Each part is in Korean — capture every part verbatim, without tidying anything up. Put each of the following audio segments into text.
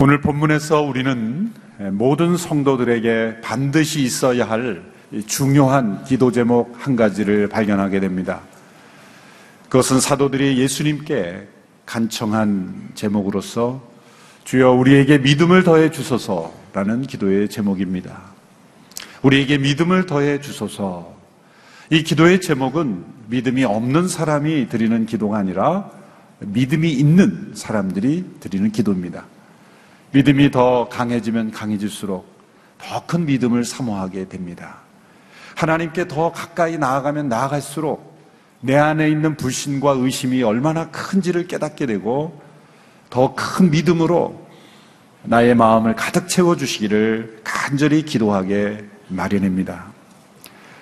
오늘 본문에서 우리는 모든 성도들에게 반드시 있어야 할 중요한 기도 제목 한 가지를 발견하게 됩니다. 그것은 사도들이 예수님께 간청한 제목으로서 주여 우리에게 믿음을 더해 주소서라는 기도의 제목입니다. 우리에게 믿음을 더해 주소서. 이 기도의 제목은 믿음이 없는 사람이 드리는 기도가 아니라 믿음이 있는 사람들이 드리는 기도입니다. 믿음이 더 강해지면 강해질수록 더 큰 믿음을 사모하게 됩니다. 하나님께 더 가까이 나아가면 나아갈수록 내 안에 있는 불신과 의심이 얼마나 큰지를 깨닫게 되고 더 큰 믿음으로 나의 마음을 가득 채워주시기를 간절히 기도하게 마련입니다.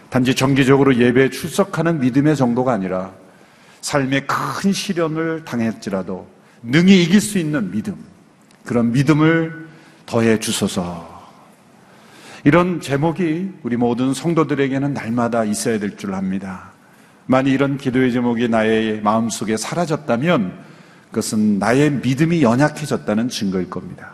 단지 정기적으로 예배에 출석하는 믿음의 정도가 아니라 삶의 큰 시련을 당했지라도 능히 이길 수 있는 믿음, 그런 믿음을 더해 주소서. 이런 제목이 우리 모든 성도들에게는 날마다 있어야 될 줄 압니다. 만일 이런 기도의 제목이 나의 마음속에 사라졌다면 그것은 나의 믿음이 연약해졌다는 증거일 겁니다.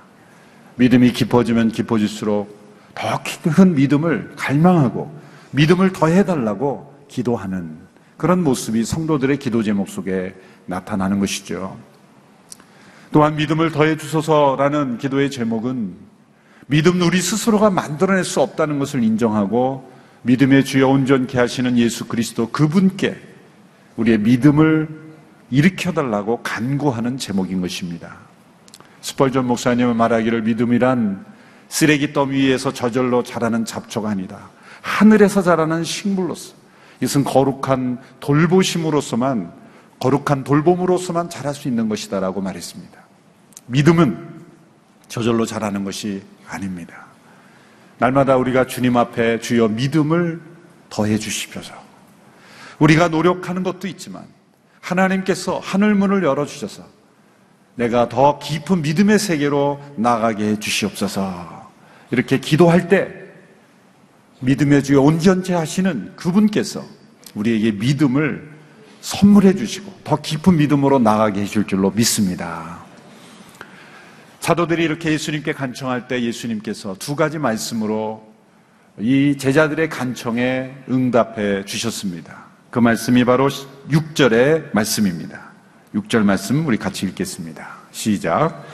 믿음이 깊어지면 깊어질수록 더 큰 믿음을 갈망하고 믿음을 더해달라고 기도하는 그런 모습이 성도들의 기도 제목 속에 나타나는 것이죠. 또한 믿음을 더해 주소서라는 기도의 제목은 믿음은 우리 스스로가 만들어낼 수 없다는 것을 인정하고 믿음의 주여 온전케 하시는 예수 그리스도 그분께 우리의 믿음을 일으켜달라고 간구하는 제목인 것입니다. 스펄전 목사님은 말하기를 믿음이란 쓰레기 더미 위에서 저절로 자라는 잡초가 아니다. 하늘에서 자라는 식물로서, 이것은 거룩한 돌보심으로서만 거룩한 돌봄으로서만 자랄 수 있는 것이다라고 말했습니다. 믿음은 저절로 자라는 것이 아닙니다. 날마다 우리가 주님 앞에 주여 믿음을 더해 주십시오서. 우리가 노력하는 것도 있지만 하나님께서 하늘문을 열어주셔서 내가 더 깊은 믿음의 세계로 나가게 해 주시옵소서. 이렇게 기도할 때 믿음의 주여 온전케 하시는 그분께서 우리에게 믿음을 선물해 주시고 더 깊은 믿음으로 나가게 해줄 줄로 믿습니다. 사도들이 이렇게 예수님께 간청할 때 예수님께서 두 가지 말씀으로 이 제자들의 간청에 응답해 주셨습니다. 그 말씀이 바로 육 절의 말씀입니다. 육 절 말씀 우리 같이 읽겠습니다. 시작.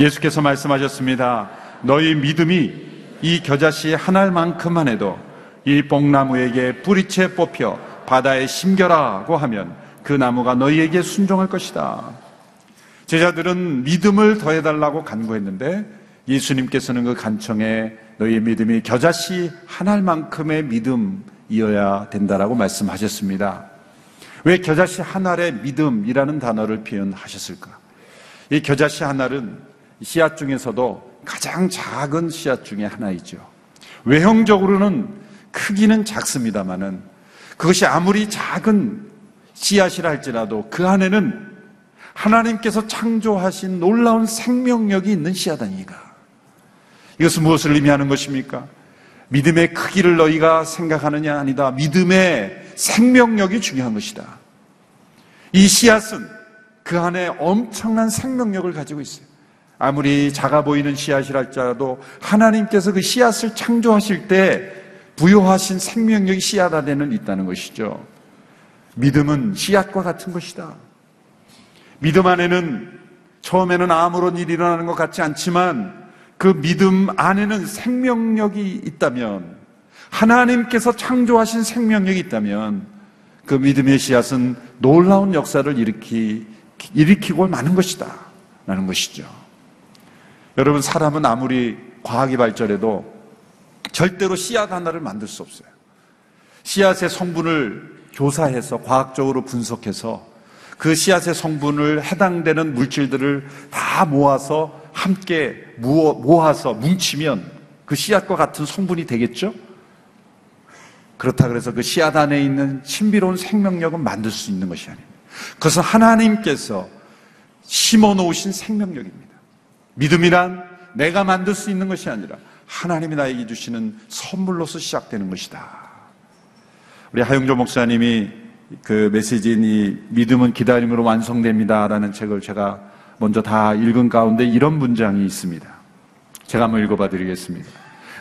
예수께서 말씀하셨습니다. 너희 믿음이 이 겨자씨 한 알만큼만 해도 이 뽕나무에게 뿌리채 뽑혀 바다에 심겨라고 하면 그 나무가 너희에게 순종할 것이다. 제자들은 믿음을 더해달라고 간구했는데 예수님께서는 그 간청에 너희의 믿음이 겨자씨 한 알만큼의 믿음이어야 된다라고 말씀하셨습니다. 왜 겨자씨 한 알의 믿음이라는 단어를 표현하셨을까? 이 겨자씨 한 알은 씨앗 중에서도 가장 작은 씨앗 중에 하나이죠. 외형적으로는 크기는 작습니다만은 그것이 아무리 작은 씨앗이라 할지라도 그 안에는 하나님께서 창조하신 놀라운 생명력이 있는 씨앗 아니가. 이것은 무엇을 의미하는 것입니까? 믿음의 크기를 너희가 생각하느냐 아니다. 믿음의 생명력이 중요한 것이다. 이 씨앗은 그 안에 엄청난 생명력을 가지고 있어요. 아무리 작아 보이는 씨앗이라 할지라도 하나님께서 그 씨앗을 창조하실 때 부여하신 생명력이 씨앗 안에는 있다는 것이죠. 믿음은 씨앗과 같은 것이다. 믿음 안에는 처음에는 아무런 일이 일어나는 것 같지 않지만 그 믿음 안에는 생명력이 있다면, 하나님께서 창조하신 생명력이 있다면 그 믿음의 씨앗은 놀라운 역사를 일으키, 일으키고 마는 것이다 라는 것이죠. 여러분, 사람은 아무리 과학이 발전해도 절대로 씨앗 하나를 만들 수 없어요. 씨앗의 성분을 조사해서 과학적으로 분석해서 그 씨앗의 성분을 해당되는 물질들을 다 모아서 함께 모아서 뭉치면 그 씨앗과 같은 성분이 되겠죠? 그렇다 그래서 그 씨앗 안에 있는 신비로운 생명력은 만들 수 있는 것이 아닙니다. 그것은 하나님께서 심어 놓으신 생명력입니다. 믿음이란 내가 만들 수 있는 것이 아니라 하나님이 나에게 주시는 선물로서 시작되는 것이다. 우리 하용조 목사님이 그 메시지인 이 믿음은 기다림으로 완성됩니다라는 책을 제가 먼저 다 읽은 가운데 이런 문장이 있습니다. 제가 한번 읽어봐 드리겠습니다.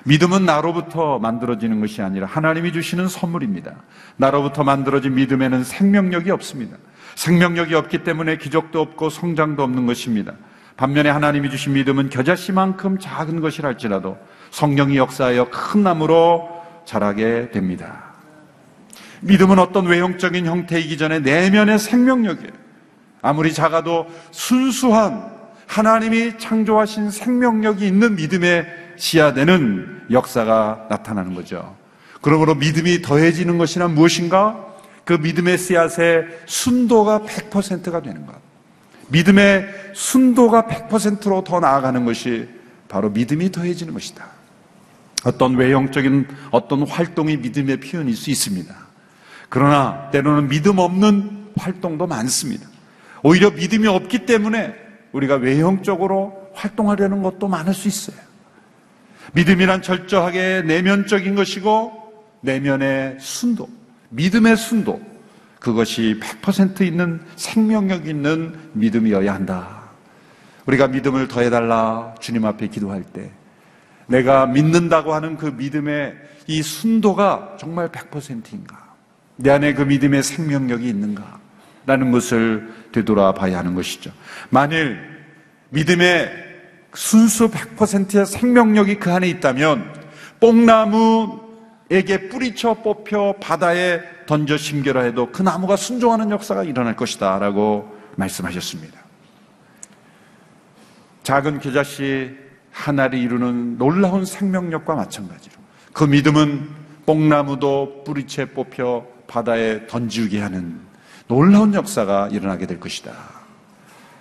믿음은 나로부터 만들어지는 것이 아니라 하나님이 주시는 선물입니다. 나로부터 만들어진 믿음에는 생명력이 없습니다. 생명력이 없기 때문에 기적도 없고 성장도 없는 것입니다. 반면에 하나님이 주신 믿음은 겨자씨만큼 작은 것이랄지라도 성령이 역사하여 큰 나무로 자라게 됩니다. 믿음은 어떤 외형적인 형태이기 전에 내면의 생명력이에요. 아무리 작아도 순수한 하나님이 창조하신 생명력이 있는 믿음의 씨앗에는 역사가 나타나는 거죠. 그러므로 믿음이 더해지는 것이란 무엇인가? 그 믿음의 씨앗의 순도가 백 퍼센트가 되는 것. 믿음의 순도가 백 퍼센트로 더 나아가는 것이 바로 믿음이 더해지는 것이다. 어떤 외형적인 어떤 활동이 믿음의 표현일 수 있습니다. 그러나 때로는 믿음 없는 활동도 많습니다. 오히려 믿음이 없기 때문에 우리가 외형적으로 활동하려는 것도 많을 수 있어요. 믿음이란 철저하게 내면적인 것이고 내면의 순도, 믿음의 순도, 그것이 백 퍼센트 있는 생명력 있는 믿음이어야 한다. 우리가 믿음을 더해달라 주님 앞에 기도할 때 내가 믿는다고 하는 그 믿음의 이 순도가 정말 백 퍼센트인가? 내 안에 그 믿음의 생명력이 있는가? 라는 것을 되돌아 봐야 하는 것이죠. 만일 믿음의 순수 백 퍼센트의 생명력이 그 안에 있다면 뽕나무에게 뿌리쳐 뽑혀 바다에 던져 심겨라 해도 그 나무가 순종하는 역사가 일어날 것이다 라고 말씀하셨습니다. 작은 겨자씨 하나를 이루는 놀라운 생명력과 마찬가지로 그 믿음은 뽕나무도 뿌리채 뽑혀 바다에 던지우게 하는 놀라운 역사가 일어나게 될 것이다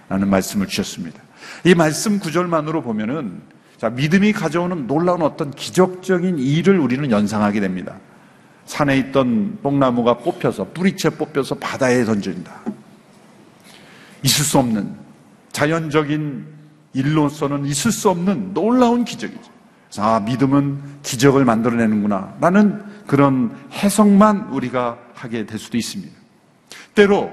라는 말씀을 주셨습니다. 이 말씀 구절만으로 보면은 자, 믿음이 가져오는 놀라운 어떤 기적적인 일을 우리는 연상하게 됩니다. 산에 있던 뽕나무가 뽑혀서 뿌리채 뽑혀서 바다에 던진다. 있을 수 없는 자연적인 일로서는 있을 수 없는 놀라운 기적이죠. 아, 믿음은 기적을 만들어내는구나 라는 그런 해석만 우리가 하게 될 수도 있습니다. 때로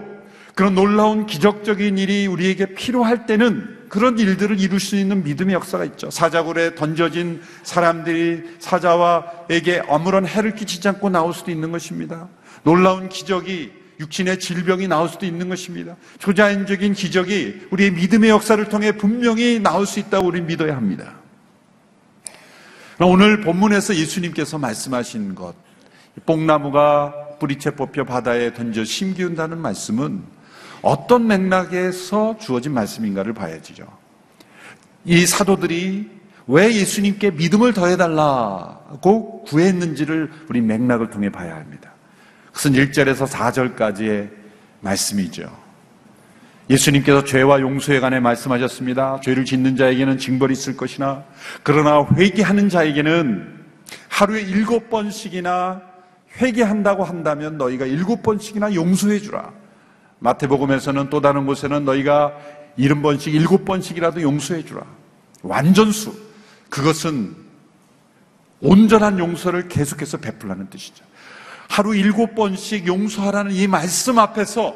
그런 놀라운 기적적인 일이 우리에게 필요할 때는 그런 일들을 이룰 수 있는 믿음의 역사가 있죠. 사자굴에 던져진 사람들이 사자와에게 아무런 해를 끼치지 않고 나올 수도 있는 것입니다. 놀라운 기적이 육신의 질병이 나올 수도 있는 것입니다. 초자연적인 기적이 우리의 믿음의 역사를 통해 분명히 나올 수 있다고 우리는 믿어야 합니다. 오늘 본문에서 예수님께서 말씀하신 것, 뽕나무가 뿌리채 뽑혀 바다에 던져 심기운다는 말씀은 어떤 맥락에서 주어진 말씀인가를 봐야지죠. 이 사도들이 왜 예수님께 믿음을 더해달라고 구했는지를 우리 맥락을 통해 봐야 합니다. 그것은 일 절에서 사 절까지의 말씀이죠. 예수님께서 죄와 용서에 관해 말씀하셨습니다. 죄를 짓는 자에게는 징벌이 있을 것이나 그러나 회개하는 자에게는 하루에 일곱 번씩이나 회개한다고 한다면 너희가 일곱 번씩이나 용서해 주라. 마태복음에서는 또 다른 곳에는 너희가 일흔 번씩 일곱 번씩이라도 용서해 주라. 완전수, 그것은 온전한 용서를 계속해서 베풀라는 뜻이죠. 하루 일곱 번씩 용서하라는 이 말씀 앞에서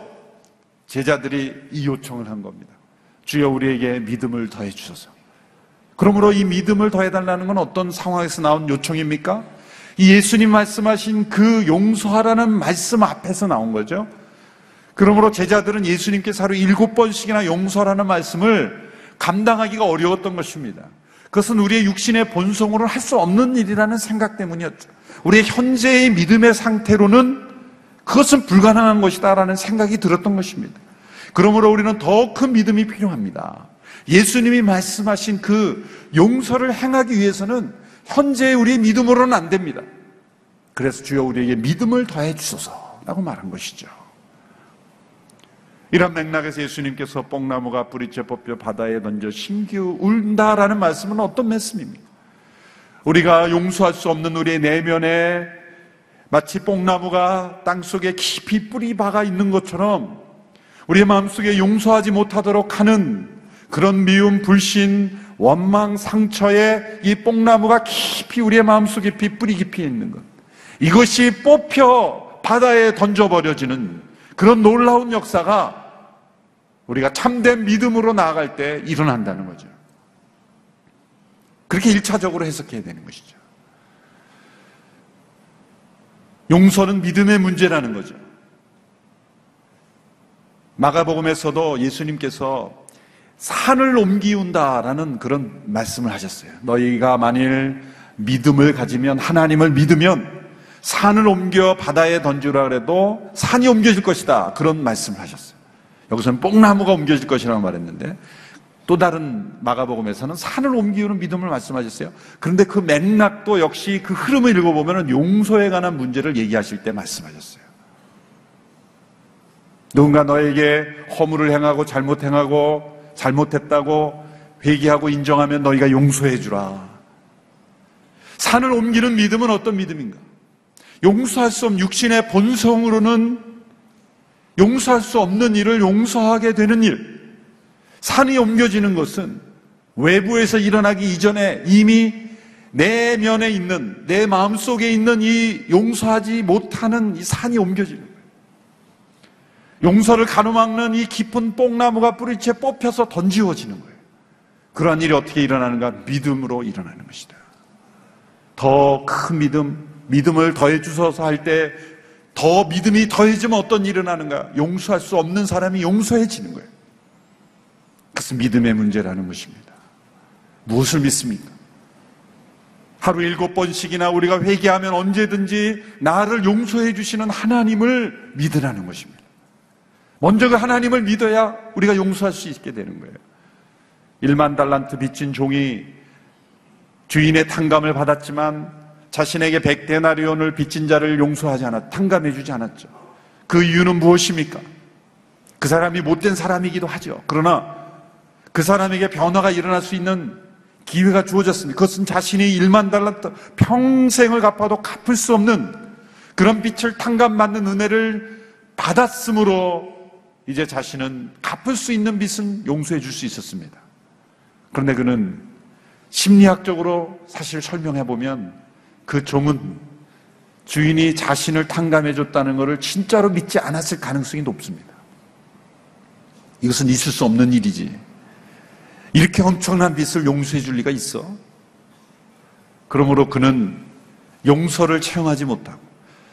제자들이 이 요청을 한 겁니다. 주여 우리에게 믿음을 더해 주소서. 그러므로 이 믿음을 더해달라는 건 어떤 상황에서 나온 요청입니까? 이 예수님 말씀하신 그 용서하라는 말씀 앞에서 나온 거죠. 그러므로 제자들은 예수님께서 하루 일곱 번씩이나 용서하라는 말씀을 감당하기가 어려웠던 것입니다. 그것은 우리의 육신의 본성으로는 할 수 없는 일이라는 생각 때문이었죠. 우리의 현재의 믿음의 상태로는 그것은 불가능한 것이다라는 생각이 들었던 것입니다. 그러므로 우리는 더 큰 믿음이 필요합니다. 예수님이 말씀하신 그 용서를 행하기 위해서는 현재의 우리의 믿음으로는 안 됩니다. 그래서 주여 우리에게 믿음을 더해 주소서 라고 말한 것이죠. 이런 맥락에서 예수님께서 뽕나무가 뿌리채 뽑혀 바다에 던져 심기운다라는 말씀은 어떤 말씀입니까? 우리가 용서할 수 없는 우리의 내면에 마치 뽕나무가 땅속에 깊이 뿌리 박아 있는 것처럼 우리의 마음속에 용서하지 못하도록 하는 그런 미움, 불신, 원망, 상처에 이 뽕나무가 깊이 우리의 마음속에 깊이 뿌리 깊이 있는 것, 이것이 뽑혀 바다에 던져버려지는 그런 놀라운 역사가 우리가 참된 믿음으로 나아갈 때 일어난다는 거죠. 그렇게 일차적으로 해석해야 되는 것이죠. 용서는 믿음의 문제라는 거죠. 마가복음에서도 예수님께서 산을 옮기운다라는 그런 말씀을 하셨어요. 너희가 만일 믿음을 가지면, 하나님을 믿으면 산을 옮겨 바다에 던지라 그래도 산이 옮겨질 것이다, 그런 말씀을 하셨어요. 여기서는 뽕나무가 옮겨질 것이라고 말했는데 또 다른 마가복음에서는 산을 옮기우는 믿음을 말씀하셨어요. 그런데 그 맥락도 역시 그 흐름을 읽어보면 용서에 관한 문제를 얘기하실 때 말씀하셨어요. 누군가 너에게 허물을 행하고 잘못 행하고 잘못했다고 회개하고 인정하면 너희가 용서해 주라. 산을 옮기는 믿음은 어떤 믿음인가? 용서할 수 없는, 육신의 본성으로는 용서할 수 없는 일을 용서하게 되는 일. 산이 옮겨지는 것은 외부에서 일어나기 이전에 이미 내면에 있는, 내 마음속에 있는 이 용서하지 못하는 이 산이 옮겨지는 거예요. 용서를 가로막는 이 깊은 뽕나무가 뿌리채 뽑혀서 던지워지는 거예요. 그러한 일이 어떻게 일어나는가? 믿음으로 일어나는 것이다. 더 큰 믿음, 믿음을 더해주셔서 할 때 더 믿음이 더해지면 어떤 일이 일어나는가? 용서할 수 없는 사람이 용서해지는 거예요. 그것은 믿음의 문제라는 것입니다. 무엇을 믿습니까? 하루 일곱 번씩이나 우리가 회개하면 언제든지 나를 용서해 주시는 하나님을 믿으라는 것입니다. 먼저 그 하나님을 믿어야 우리가 용서할 수 있게 되는 거예요. 일만 달란트 빚진 종이 주인의 탕감을 받았지만 자신에게 백 데나리온을 빚진 자를 용서하지 않았, 탕감해 주지 않았죠. 그 이유는 무엇입니까? 그 사람이 못된 사람이기도 하죠. 그러나 그 사람에게 변화가 일어날 수 있는 기회가 주어졌습니다. 그것은 자신이 일만 달란트, 평생을 갚아도 갚을 수 없는 그런 빚을 탕감받는 은혜를 받았으므로 이제 자신은 갚을 수 있는 빚은 용서해 줄 수 있었습니다. 그런데 그는 심리학적으로 사실 설명해 보면 그 종은 주인이 자신을 탕감해 줬다는 것을 진짜로 믿지 않았을 가능성이 높습니다. 이것은 있을 수 없는 일이지. 이렇게 엄청난 빚을 용서해 줄 리가 있어? 그러므로 그는 용서를 체험하지 못하고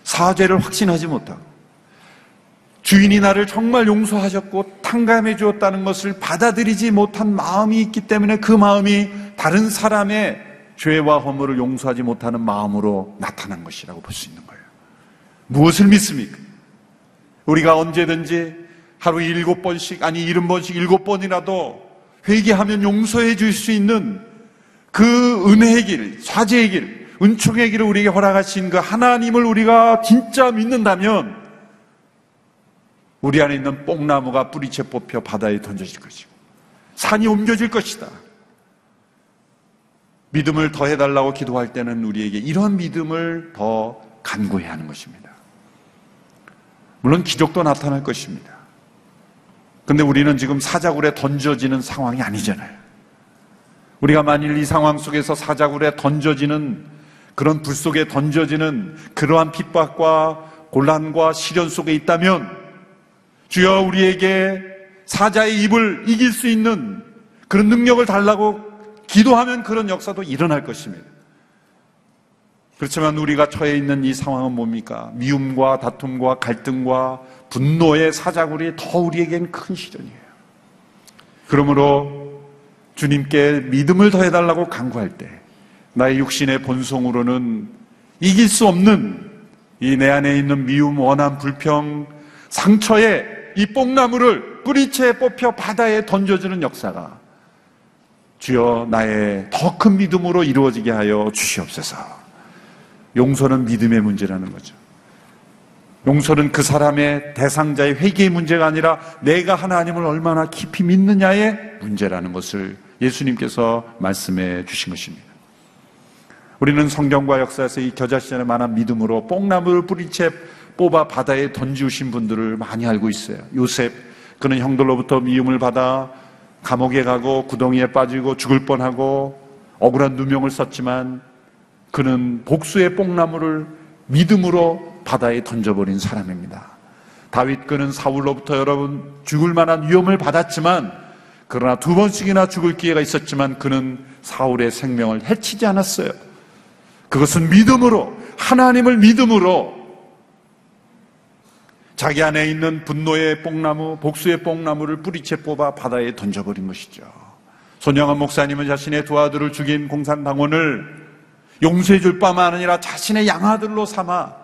사죄를 확신하지 못하고 주인이 나를 정말 용서하셨고 탕감해 주었다는 것을 받아들이지 못한 마음이 있기 때문에 그 마음이 다른 사람의 죄와 허물을 용서하지 못하는 마음으로 나타난 것이라고 볼 수 있는 거예요. 무엇을 믿습니까? 우리가 언제든지 하루 일곱 번씩, 아니 일흔 번씩, 일곱 번이라도 회개하면 용서해 줄 수 있는 그 은혜의 길, 사죄의 길, 은총의 길을 우리에게 허락하신 그 하나님을 우리가 진짜 믿는다면 우리 안에 있는 뽕나무가 뿌리채 뽑혀 바다에 던져질 것이고 산이 옮겨질 것이다. 믿음을 더해달라고 기도할 때는 우리에게 이런 믿음을 더 간구해야 하는 것입니다. 물론 기적도 나타날 것입니다. 근데 우리는 지금 사자굴에 던져지는 상황이 아니잖아요. 우리가 만일 이 상황 속에서 사자굴에 던져지는, 그런 불 속에 던져지는 그러한 핍박과 곤란과 시련 속에 있다면 주여 우리에게 사자의 입을 이길 수 있는 그런 능력을 달라고 기도하면 그런 역사도 일어날 것입니다. 그렇지만 우리가 처해 있는 이 상황은 뭡니까? 미움과 다툼과 갈등과 분노의 사자굴이 더 우리에겐 큰 시련이에요. 그러므로 주님께 믿음을 더해달라고 간구할 때 나의 육신의 본성으로는 이길 수 없는 이 내 안에 있는 미움, 원한, 불평, 상처의 이 뽕나무를 뿌리채 뽑혀 바다에 던져주는 역사가 주여 나의 더 큰 믿음으로 이루어지게 하여 주시옵소서. 용서는 믿음의 문제라는 거죠. 용서는 그 사람의, 대상자의 회개의 문제가 아니라 내가 하나님을 얼마나 깊이 믿느냐의 문제라는 것을 예수님께서 말씀해 주신 것입니다. 우리는 성경과 역사에서 이 겨자씨에 만한 믿음으로 뽕나무를 뿌리채 뽑아 바다에 던지우신 분들을 많이 알고 있어요. 요셉, 그는 형들로부터 미움을 받아 감옥에 가고 구덩이에 빠지고 죽을 뻔하고 억울한 누명을 썼지만 그는 복수의 뽕나무를 믿음으로 바다에 던져버린 사람입니다. 다윗군은 사울로부터 여러분 죽을 만한 위험을 받았지만, 그러나 두 번씩이나 죽을 기회가 있었지만 그는 사울의 생명을 해치지 않았어요. 그것은 믿음으로, 하나님을 믿음으로 자기 안에 있는 분노의 뽕나무, 복수의 뽕나무를 뿌리채 뽑아 바다에 던져버린 것이죠. 손영한 목사님은 자신의 두 아들을 죽인 공산당원을 용서해 줄 바만 아니라 자신의 양아들로 삼아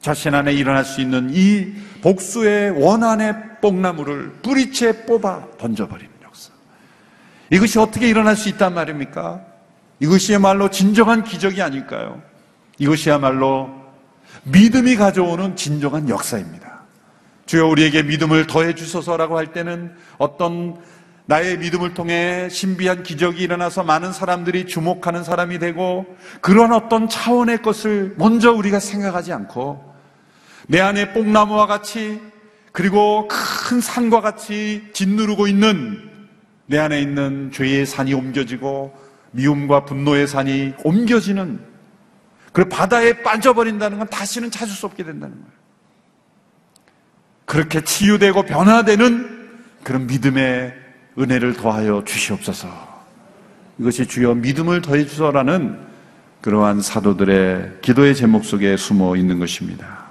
자신 안에 일어날 수 있는 이 복수의 원한의 뽕나무를 뿌리채 뽑아 던져버리는 역사, 이것이 어떻게 일어날 수 있단 말입니까? 이것이야말로 진정한 기적이 아닐까요? 이것이야말로 믿음이 가져오는 진정한 역사입니다. 주여 우리에게 믿음을 더해 주소서라고 할 때는 어떤 나의 믿음을 통해 신비한 기적이 일어나서 많은 사람들이 주목하는 사람이 되고, 그런 어떤 차원의 것을 먼저 우리가 생각하지 않고 내 안에 뽕나무와 같이, 그리고 큰 산과 같이 짓누르고 있는 내 안에 있는 죄의 산이 옮겨지고 미움과 분노의 산이 옮겨지는, 그리고 바다에 빠져버린다는 건 다시는 찾을 수 없게 된다는 거예요. 그렇게 치유되고 변화되는 그런 믿음의 은혜를 더하여 주시옵소서. 이것이 주여 믿음을 더해 주소서라는 그러한 사도들의 기도의 제목 속에 숨어 있는 것입니다.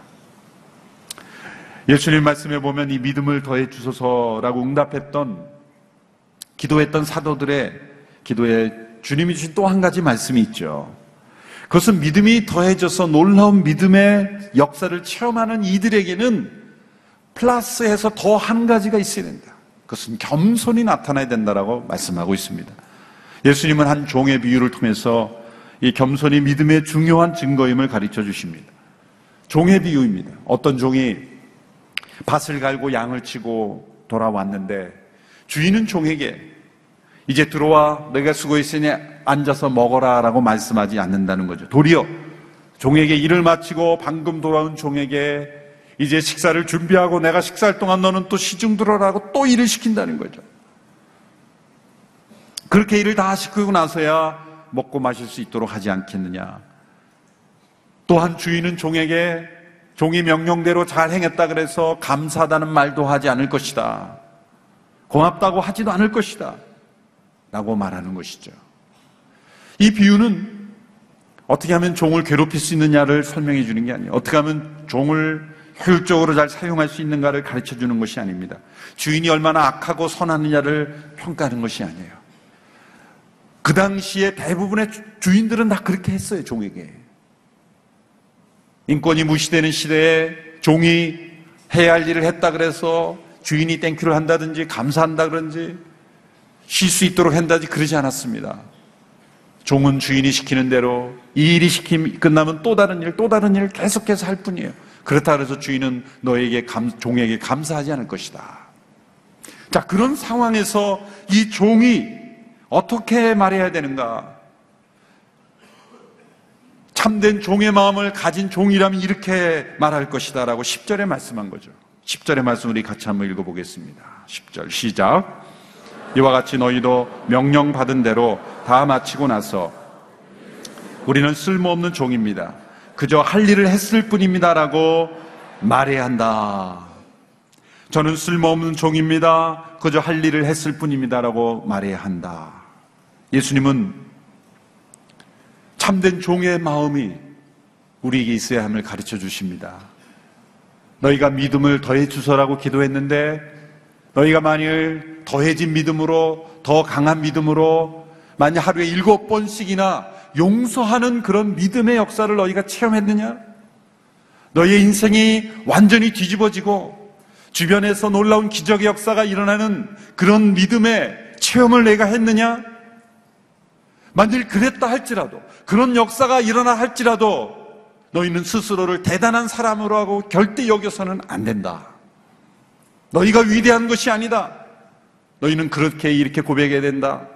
예수님 말씀에 보면 이 믿음을 더해 주소서라고 응답했던, 기도했던 사도들의 기도에 주님이 주신 또 한 가지 말씀이 있죠. 그것은 믿음이 더해져서 놀라운 믿음의 역사를 체험하는 이들에게는 플러스해서 더 한 가지가 있어야 된다. 그것은 겸손이 나타나야 된다라고 말씀하고 있습니다. 예수님은 한 종의 비유를 통해서 이 겸손이 믿음의 중요한 증거임을 가르쳐 주십니다. 종의 비유입니다. 어떤 종이 밭을 갈고 양을 치고 돌아왔는데 주인은 종에게 이제 들어와 내가 수고했으니 앉아서 먹어라 라고 말씀하지 않는다는 거죠. 도리어 종에게 일을 마치고 방금 돌아온 종에게 이제 식사를 준비하고 내가 식사할 동안 너는 또 시중 들어라고 또 일을 시킨다는 거죠. 그렇게 일을 다 시키고 나서야 먹고 마실 수 있도록 하지 않겠느냐. 또한 주인은 종에게 종이 명령대로 잘 행했다 그래서 감사하다는 말도 하지 않을 것이다, 고맙다고 하지도 않을 것이다 라고 말하는 것이죠. 이 비유는 어떻게 하면 종을 괴롭힐 수 있느냐를 설명해 주는 게 아니에요. 어떻게 하면 종을 효율적으로 잘 사용할 수 있는가를 가르쳐주는 것이 아닙니다. 주인이 얼마나 악하고 선하느냐를 평가하는 것이 아니에요. 그 당시에 대부분의 주인들은 다 그렇게 했어요. 종에게 인권이 무시되는 시대에 종이 해야 할 일을 했다 그래서 주인이 땡큐를 한다든지 감사한다 그런지 쉴 수 있도록 한다든지 그러지 않았습니다. 종은 주인이 시키는 대로 이 일이 시킴 끝나면 또 다른 일, 또 다른 일을 계속해서 할 뿐이에요. 그렇다 그래서 주인은 너에게 감, 종에게 감사하지 않을 것이다. 자, 그런 상황에서 이 종이 어떻게 말해야 되는가? 참된 종의 마음을 가진 종이라면 이렇게 말할 것이다 라고 십 절에 말씀한 거죠. 십 절의 말씀 우리 같이 한번 읽어보겠습니다. 십 절 시작. 이와 같이 너희도 명령받은 대로 다 마치고 나서 우리는 쓸모없는 종입니다, 그저 할 일을 했을 뿐입니다 라고 말해야 한다. 저는 쓸모없는 종입니다, 그저 할 일을 했을 뿐입니다 라고 말해야 한다. 예수님은 참된 종의 마음이 우리에게 있어야 함을 가르쳐 주십니다. 너희가 믿음을 더해 주소서라고 기도했는데 너희가 만일 더해진 믿음으로, 더 강한 믿음으로 만일 하루에 일곱 번씩이나 용서하는 그런 믿음의 역사를 너희가 체험했느냐? 너희의 인생이 완전히 뒤집어지고 주변에서 놀라운 기적의 역사가 일어나는 그런 믿음의 체험을 내가 했느냐? 만일 그랬다 할지라도, 그런 역사가 일어나 할지라도 너희는 스스로를 대단한 사람으로 하고 결대 여겨서는 안 된다. 너희가 위대한 것이 아니다. 너희는 그렇게 이렇게 고백해야 된다.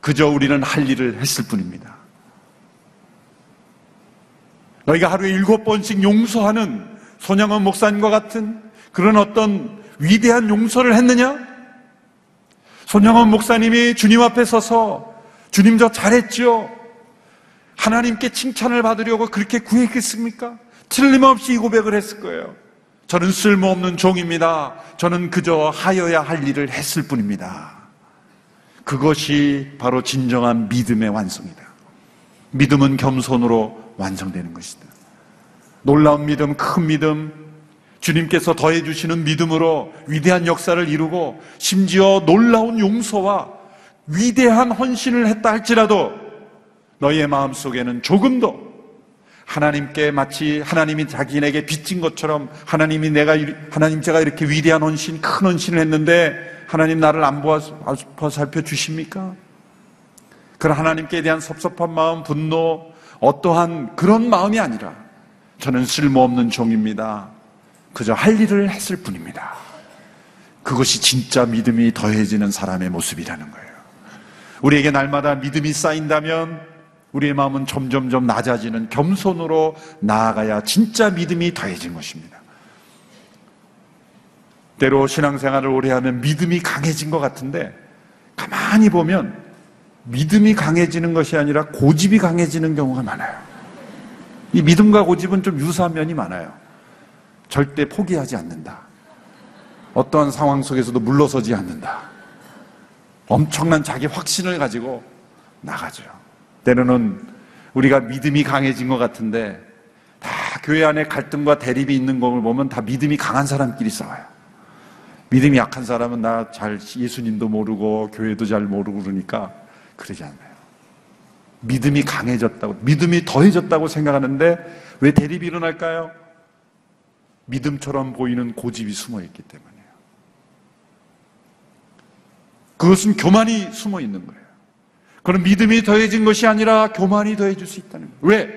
그저 우리는 할 일을 했을 뿐입니다. 너희가 하루에 일곱 번씩 용서하는 손양원 목사님과 같은 그런 어떤 위대한 용서를 했느냐? 손양원 목사님이 주님 앞에 서서 주님 저 잘했지요, 하나님께 칭찬을 받으려고 그렇게 구했겠습니까? 틀림없이 이 고백을 했을 거예요. 저는 쓸모없는 종입니다. 저는 그저 하여야 할 일을 했을 뿐입니다. 그것이 바로 진정한 믿음의 완성이다. 믿음은 겸손으로 완성되는 것이다. 놀라운 믿음, 큰 믿음, 주님께서 더해주시는 믿음으로 위대한 역사를 이루고 심지어 놀라운 용서와 위대한 헌신을 했다 할지라도 너희의 마음속에는 조금도 하나님께 마치 하나님이 자기에게 빚진 것처럼 하나님이 내가, 하나님 제가 이렇게 위대한 헌신, 큰 헌신을 했는데 하나님 나를 안 보살펴 주십니까? 그런 하나님께 대한 섭섭한 마음, 분노, 어떠한 그런 마음이 아니라 저는 쓸모없는 종입니다. 그저 할 일을 했을 뿐입니다. 그것이 진짜 믿음이 더해지는 사람의 모습이라는 거예요. 우리에게 날마다 믿음이 쌓인다면 우리의 마음은 점점점 낮아지는 겸손으로 나아가야 진짜 믿음이 더해진 것입니다. 때로 신앙생활을 오래 하면 믿음이 강해진 것 같은데 가만히 보면 믿음이 강해지는 것이 아니라 고집이 강해지는 경우가 많아요. 이 믿음과 고집은 좀 유사한 면이 많아요. 절대 포기하지 않는다. 어떠한 상황 속에서도 물러서지 않는다. 엄청난 자기 확신을 가지고 나가죠. 때로는 우리가 믿음이 강해진 것 같은데 다 교회 안에 갈등과 대립이 있는 걸 보면 다 믿음이 강한 사람끼리 싸워요. 믿음이 약한 사람은 나 잘 예수님도 모르고 교회도 잘 모르고 그러니까 그러지 않아요. 믿음이 강해졌다고, 믿음이 더해졌다고 생각하는데 왜 대립이 일어날까요? 믿음처럼 보이는 고집이 숨어있기 때문이에요. 그것은 교만이 숨어있는 거예요. 그럼 믿음이 더해진 것이 아니라 교만이 더해질 수 있다는 거예요. 왜?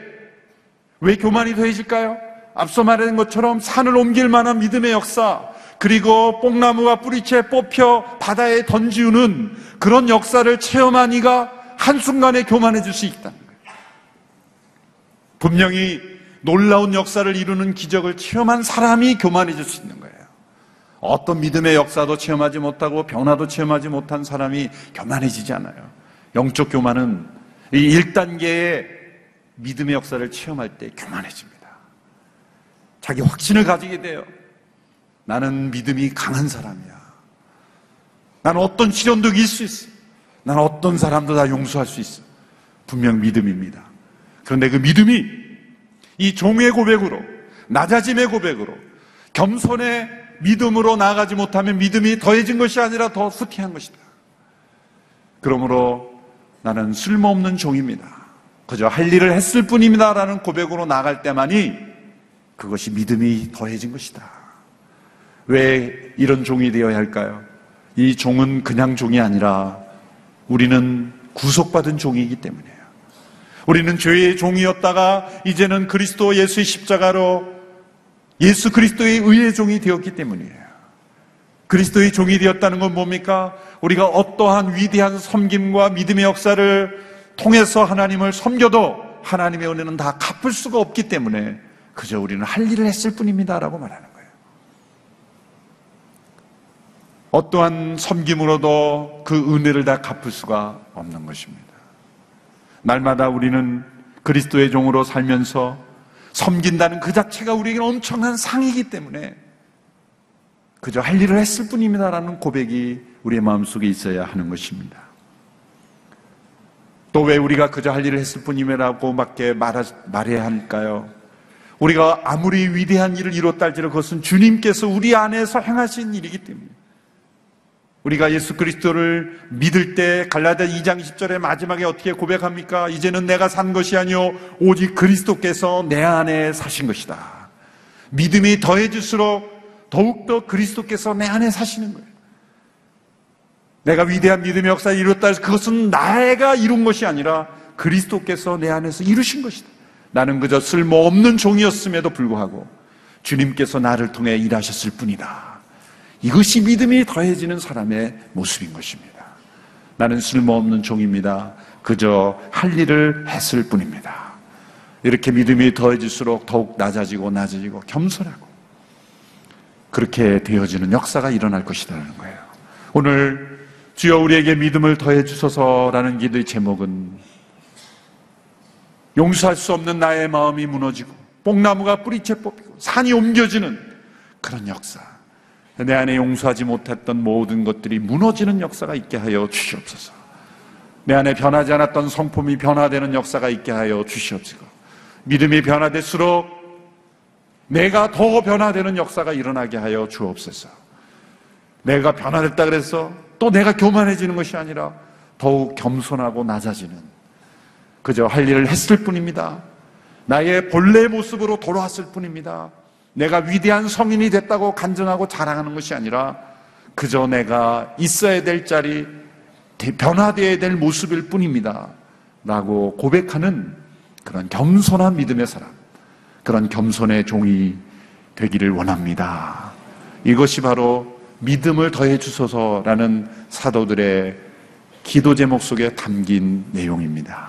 왜 교만이 더해질까요? 앞서 말한 것처럼 산을 옮길 만한 믿음의 역사, 그리고 뽕나무가 뿌리채 뽑혀 바다에 던지우는 그런 역사를 체험한 이가 한순간에 교만해질 수 있다는 거예요. 분명히 놀라운 역사를 이루는 기적을 체험한 사람이 교만해질 수 있는 거예요. 어떤 믿음의 역사도 체험하지 못하고 변화도 체험하지 못한 사람이 교만해지지 않아요. 영적 교만은 이 일 단계의 믿음의 역사를 체험할 때 교만해집니다. 자기 확신을 가지게 돼요. 나는 믿음이 강한 사람이야. 나는 어떤 시련도 이길 수 있어. 나는 어떤 사람도 다 용서할 수 있어. 분명 믿음입니다. 그런데 그 믿음이 이 종의 고백으로, 낮아짐의 고백으로, 겸손의 믿음으로 나아가지 못하면 믿음이 더해진 것이 아니라 더 후퇴한 것이다. 그러므로 나는 쓸모없는 종입니다. 그저 할 일을 했을 뿐입니다. 라는 고백으로 나아갈 때만이 그것이 믿음이 더해진 것이다. 왜 이런 종이 되어야 할까요? 이 종은 그냥 종이 아니라 우리는 구속받은 종이기 때문에 우리는 죄의 종이었다가 이제는 그리스도 예수의 십자가로 예수 그리스도의 의의 종이 되었기 때문이에요. 그리스도의 종이 되었다는 건 뭡니까? 우리가 어떠한 위대한 섬김과 믿음의 역사를 통해서 하나님을 섬겨도 하나님의 은혜는 다 갚을 수가 없기 때문에 그저 우리는 할 일을 했을 뿐입니다 라고 말하는 거예요. 어떠한 섬김으로도 그 은혜를 다 갚을 수가 없는 것입니다. 날마다 우리는 그리스도의 종으로 살면서 섬긴다는 그 자체가 우리에게는 엄청난 상이기 때문에 그저 할 일을 했을 뿐입니다 라는 고백이 우리의 마음속에 있어야 하는 것입니다. 또 왜 우리가 그저 할 일을 했을 뿐이라고 밖에 말해야 할까요? 우리가 아무리 위대한 일을 이뤘다 할지라도 그것은 주님께서 우리 안에서 행하신 일이기 때문에 우리가 예수 그리스도를 믿을 때 갈라디아 이 장 십 절에 마지막에 어떻게 고백합니까? 이제는 내가 산 것이 아니오 오직 그리스도께서 내 안에 사신 것이다. 믿음이 더해질수록 더욱더 그리스도께서 내 안에 사시는 거예요. 내가 위대한 믿음의 역사를 이뤘다 해서 그것은 내가 이룬 것이 아니라 그리스도께서 내 안에서 이루신 것이다. 나는 그저 쓸모없는 종이었음에도 불구하고 주님께서 나를 통해 일하셨을 뿐이다. 이것이 믿음이 더해지는 사람의 모습인 것입니다. 나는 쓸모없는 종입니다. 그저 할 일을 했을 뿐입니다. 이렇게 믿음이 더해질수록 더욱 낮아지고 낮아지고 겸손하고 그렇게 되어지는 역사가 일어날 것이라는 거예요. 오늘 주여 우리에게 믿음을 더해주소서라는 기도의 제목은 용서할 수 없는 나의 마음이 무너지고 뽕나무가 뿌리채 뽑히고 산이 옮겨지는 그런 역사, 내 안에 용서하지 못했던 모든 것들이 무너지는 역사가 있게 하여 주시옵소서. 내 안에 변하지 않았던 성품이 변화되는 역사가 있게 하여 주시옵시고, 믿음이 변화될수록 내가 더 변화되는 역사가 일어나게 하여 주옵소서. 내가 변화됐다 그래서 또 내가 교만해지는 것이 아니라 더욱 겸손하고 낮아지는, 그저 할 일을 했을 뿐입니다. 나의 본래 모습으로 돌아왔을 뿐입니다. 내가 위대한 성인이 됐다고 간증하고 자랑하는 것이 아니라 그저 내가 있어야 될 자리, 변화되어야 될 모습일 뿐입니다 라고 고백하는 그런 겸손한 믿음의 사람, 그런 겸손의 종이 되기를 원합니다. 이것이 바로 믿음을 더해 주소서라는 사도들의 기도 제목 속에 담긴 내용입니다.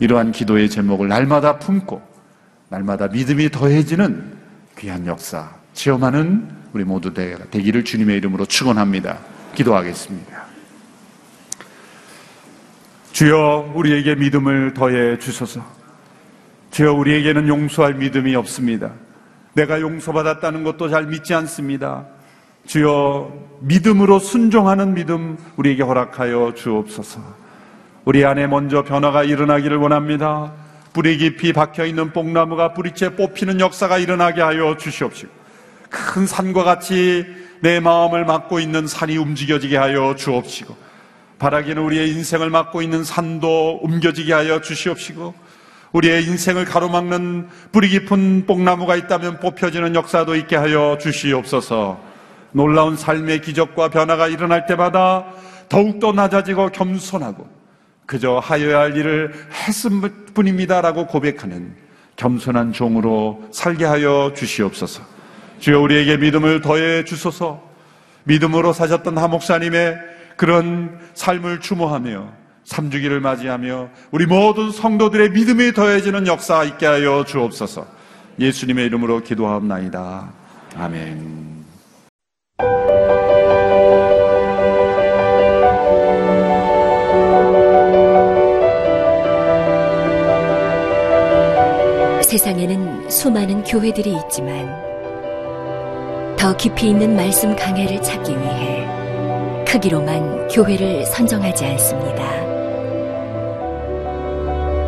이러한 기도의 제목을 날마다 품고 날마다 믿음이 더해지는 귀한 역사 체험하는 우리 모두 되기를 주님의 이름으로 축원합니다. 기도하겠습니다. 주여, 우리에게 믿음을 더해 주소서. 주여, 우리에게는 용서할 믿음이 없습니다. 내가 용서받았다는 것도 잘 믿지 않습니다. 주여, 믿음으로 순종하는 믿음 우리에게 허락하여 주옵소서. 우리 안에 먼저 변화가 일어나기를 원합니다. 뿌리 깊이 박혀있는 뽕나무가 뿌리째 뽑히는 역사가 일어나게 하여 주시옵시고, 큰 산과 같이 내 마음을 막고 있는 산이 움직여지게 하여 주옵시고, 바라기는 우리의 인생을 막고 있는 산도 움직여지게 하여 주시옵시고, 우리의 인생을 가로막는 뿌리 깊은 뽕나무가 있다면 뽑혀지는 역사도 있게 하여 주시옵소서. 놀라운 삶의 기적과 변화가 일어날 때마다 더욱더 낮아지고 겸손하고 그저 하여야 할 일을 했을 뿐입니다 라고 고백하는 겸손한 종으로 살게 하여 주시옵소서. 주여, 우리에게 믿음을 더해 주소서. 믿음으로 사셨던 하목사님의 그런 삶을 추모하며 삼주기를 맞이하며 우리 모든 성도들의 믿음이 더해지는 역사 있게 하여 주옵소서. 예수님의 이름으로 기도하옵나이다. 아멘. 세상에는 수많은 교회들이 있지만 더 깊이 있는 말씀 강해를 찾기 위해 크기로만 교회를 선정하지 않습니다.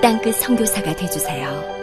땅끝 선교사가 되어주세요.